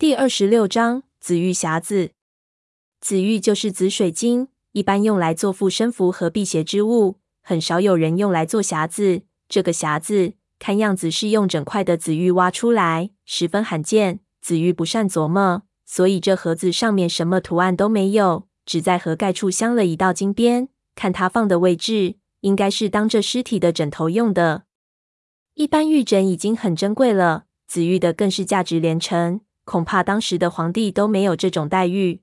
第26章紫玉匣子。紫玉就是紫水晶，一般用来做附身符和辟邪之物，很少有人用来做匣子。这个匣子看样子是用整块的紫玉挖出来，十分罕见。紫玉不善琢磨，所以这盒子上面什么图案都没有，只在盒盖处镶了一道金边。看它放的位置，应该是当着尸体的枕头用的。一般玉枕已经很珍贵了，紫玉的更是价值连城，恐怕当时的皇帝都没有这种待遇。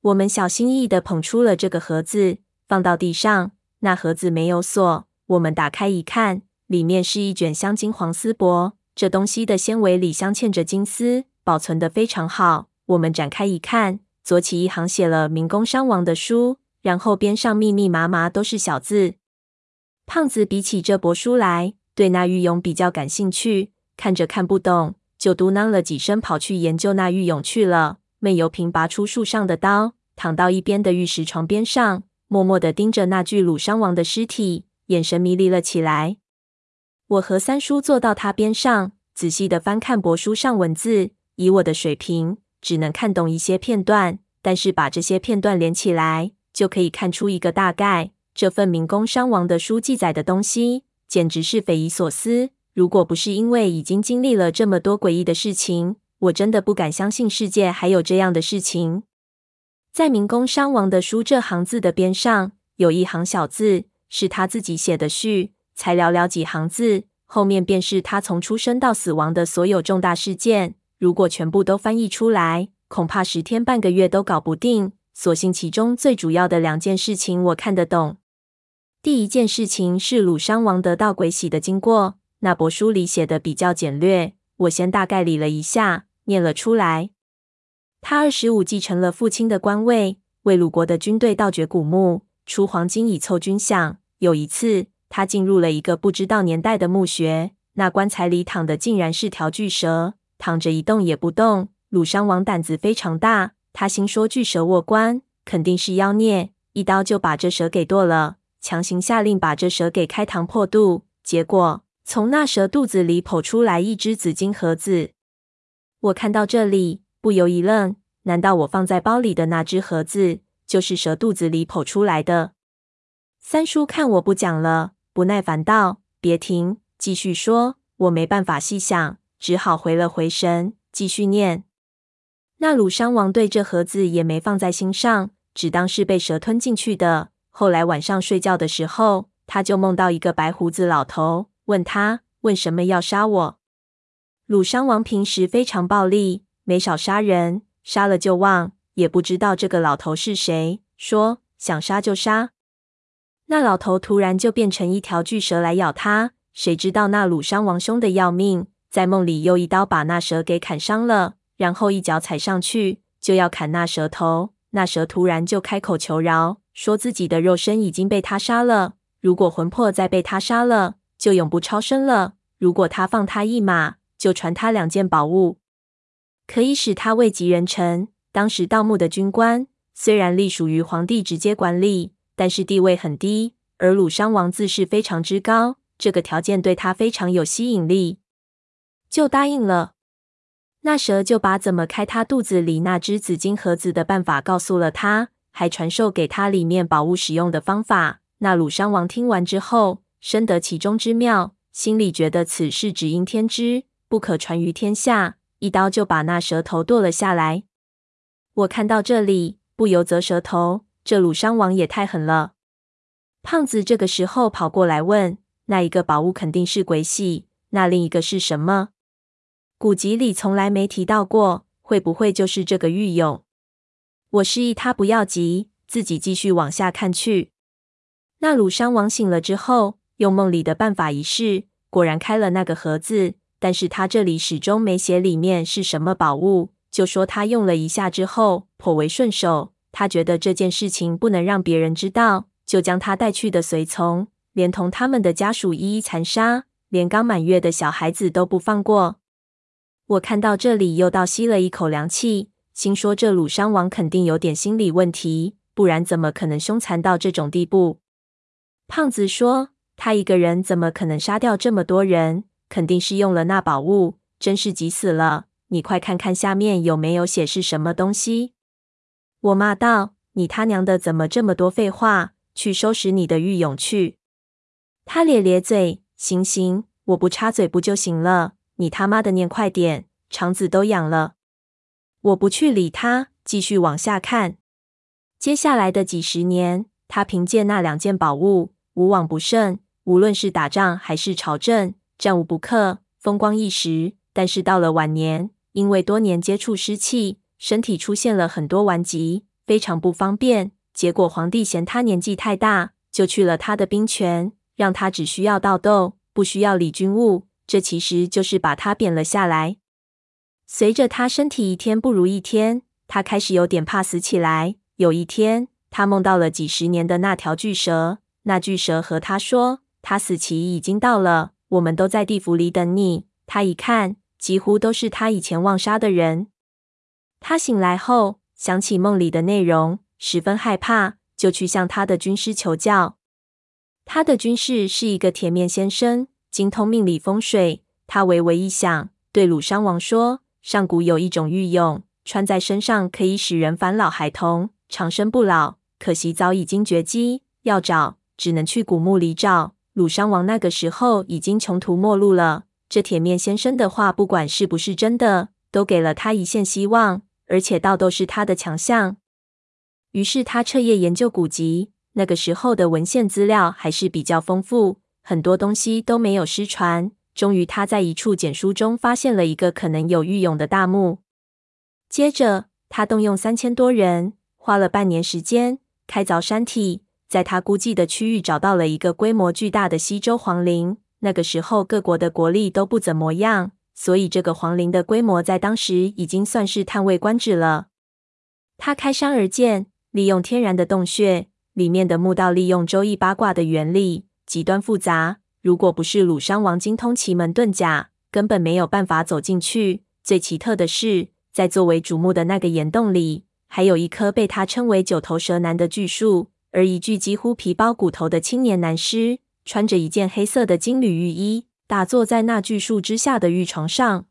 我们小心翼翼地捧出了这个盒子，放到地上。那盒子没有锁，我们打开一看，里面是一卷镶金黄丝帛。这东西的纤维里镶嵌着金丝，保存得非常好。我们展开一看，左起一行写了明宫伤亡的书，然后边上密密麻麻都是小字。胖子比起这帛书来，对那玉俑比较感兴趣，看着看不懂，就嘟囔了几声，跑去研究那玉俑去了。闷油瓶拔出树上的刀，躺到一边的玉石床边上，默默地盯着那具掳伤亡的尸体，眼神迷离了起来。我和三叔坐到他边上，仔细地翻看帛书上文字。以我的水平，只能看懂一些片段，但是把这些片段连起来，就可以看出一个大概。这份明宫伤亡的书记载的东西简直是匪夷所思，如果不是因为已经经历了这么多诡异的事情，我真的不敢相信世界还有这样的事情。在明宫伤亡的书这行字的边上有一行小字，是他自己写的序，才寥寥几行字，后面便是他从出生到死亡的所有重大事件。如果全部都翻译出来，恐怕10天半个月都搞不定。所幸其中最主要的2件事情我看得懂。第1件事情是鲁商王得到鬼玺的经过，那帛书里写的比较简略，我先大概理了一下，念了出来。他25继承了父亲的官位，为鲁国的军队盗掘古墓，出黄金以凑军饷。有一次，他进入了一个不知道年代的墓穴，那棺材里躺的竟然是条巨蛇，躺着一动也不动。鲁商王胆子非常大，他心说巨蛇卧棺，肯定是妖孽，一刀就把这蛇给剁了，强行下令把这蛇给开膛破肚。结果从那蛇肚子里跑出来一只紫金盒子。我看到这里不由一愣，难道我放在包里的那只盒子就是蛇肚子里跑出来的？三叔看我不讲了，不耐烦道：“别停，继续说。”我没办法细想，只好回了回神，继续念。那鲁商王对这盒子也没放在心上，只当是被蛇吞进去的。后来晚上睡觉的时候，他就梦到一个白胡子老头，问他为什么要杀我。鲁商王平时非常暴力，没少杀人，杀了就忘，也不知道这个老头是谁，说想杀就杀。那老头突然就变成一条巨蛇来咬他，谁知道那鲁商王凶得要命，在梦里又一刀把那蛇给砍伤了，然后一脚踩上去，就要砍那蛇头。那蛇突然就开口求饶，说自己的肉身已经被他杀了，如果魂魄再被他杀了，就永不超生了。如果他放他一马，就传他2件宝物，可以使他位极人臣。当时盗墓的军官虽然隶属于皇帝直接管理，但是地位很低，而鲁商王自视非常之高，这个条件对他非常有吸引力，就答应了。那蛇就把怎么开他肚子里那只紫金盒子的办法告诉了他，还传授给他里面宝物使用的方法。那鲁商王听完之后，深得其中之妙，心里觉得此事只应天知，不可传于天下，一刀就把那蛇头剁了下来。我看到这里，不由啧舌头，这鲁商王也太狠了。胖子这个时候跑过来问：“那一个宝物肯定是鬼玺，那另一个是什么？古籍里从来没提到过，会不会就是这个玉俑？”我示意他不要急，自己继续往下看去。那鲁商王醒了之后，用梦里的办法一试，果然开了那个盒子，但是他这里始终没写里面是什么宝物，就说他用了一下之后颇为顺手，他觉得这件事情不能让别人知道，就将他带去的随从连同他们的家属一一残杀，连刚满月的小孩子都不放过。我看到这里又倒吸了一口凉气，心说这鲁商王肯定有点心理问题，不然怎么可能凶残到这种地步？胖子说他一个人怎么可能杀掉这么多人，肯定是用了那宝物，真是急死了。你快看看下面有没有写是什么东西！”我骂道：“你他娘的怎么这么多废话！去收拾你的狱俑去！”他咧咧嘴：“行行，我不插嘴不就行了？你他妈的念快点，肠子都痒了！”我不去理他，继续往下看。接下来的几十年，他凭借那两件宝物，无往不胜，无论是打仗还是朝政，战无不克，风光一时。但是到了晚年，因为多年接触湿气，身体出现了很多顽疾，非常不方便。结果皇帝嫌他年纪太大，就去了他的兵权，让他只需要盗斗，不需要理军务。这其实就是把他贬了下来。随着他身体一天不如一天，他开始有点怕死起来。有一天，他梦到了几十年的那条巨蛇，那巨蛇和他说：“他死期已经到了，我们都在地府里等你。”他一看，几乎都是他以前妄杀的人。他醒来后，想起梦里的内容，十分害怕，就去向他的军师求教。他的军师是一个铁面先生，精通命理风水。他微微一想，对鲁殇王说：“上古有一种玉俑，穿在身上可以使人返老还童，长生不老。可惜早已经绝迹，要找只能去古墓里找。”鲁殇王那个时候已经穷途末路了，这铁面先生的话，不管是不是真的，都给了他一线希望，而且盗斗是他的强项。于是他彻夜研究古籍，那个时候的文献资料还是比较丰富，很多东西都没有失传。终于他在一处简书中发现了一个可能有玉俑的大墓。接着他动用3000多人，花了半年时间开凿山体，在他估计的区域找到了一个规模巨大的西周皇陵。那个时候各国的国力都不怎么样，所以这个皇陵的规模在当时已经算是叹为观止了。他开山而建，利用天然的洞穴，里面的墓道利用周易八卦的原理，极端复杂。如果不是鲁殇王精通奇门遁甲，根本没有办法走进去。最奇特的是，在作为主墓的那个岩洞里，还有一棵被他称为9头蛇男的巨树，而一具几乎皮包骨头的青年男尸，穿着一件黑色的金缕玉衣，打坐在那巨树之下的玉床上。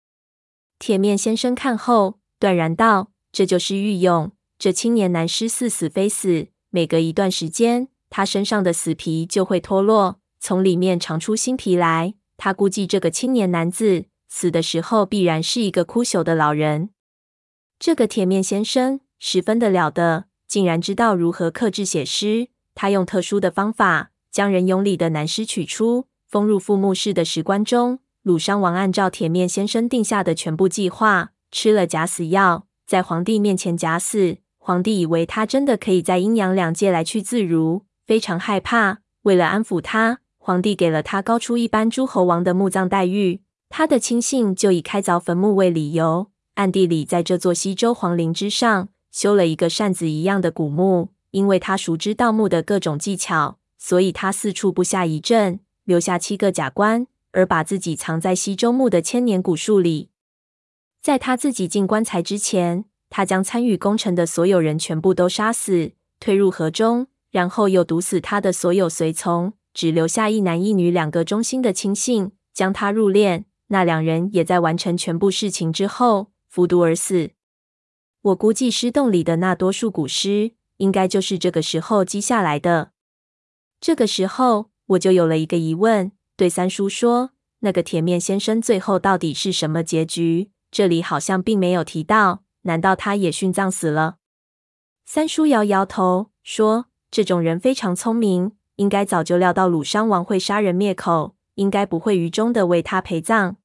铁面先生看后断然道：“这就是玉俑。这青年男尸似死非死，每隔一段时间，他身上的死皮就会脱落，从里面长出新皮来。他估计这个青年男子死的时候必然是一个枯朽的老人。”这个铁面先生十分的了得，竟然知道如何克制写诗。他用特殊的方法将人俑里的男尸取出，封入副墓室的石棺中。鲁殇王按照铁面先生定下的全部计划，吃了假死药，在皇帝面前假死。皇帝以为他真的可以在阴阳两界来去自如，非常害怕。为了安抚他，皇帝给了他高出一般诸侯王的墓葬待遇。他的亲信就以开凿坟墓为理由，暗地里在这座西周皇陵之上修了一个扇子一样的古墓。因为他熟知盗墓的各种技巧，所以他四处布下一阵，留下7个假棺，而把自己藏在西周墓的千年古树里。在他自己进棺材之前，他将参与工程的所有人全部都杀死，推入河中，然后又毒死他的所有随从，只留下1男1女2个忠心的亲信，将他入殓。那2人也在完成全部事情之后服毒而死。我估计尸洞里的那多数古尸，应该就是这个时候积下来的。这个时候我就有了一个疑问，对三叔说：“那个铁面先生最后到底是什么结局？这里好像并没有提到，难道他也殉葬死了？”三叔摇摇头说：“这种人非常聪明，应该早就料到鲁殇王会杀人灭口，应该不会于衷的为他陪葬。”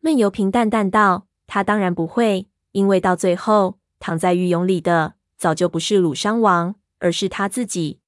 闷油瓶淡淡道：“他当然不会，因为到最后躺在狱俑里的早就不是鲁殇王，而是他自己。”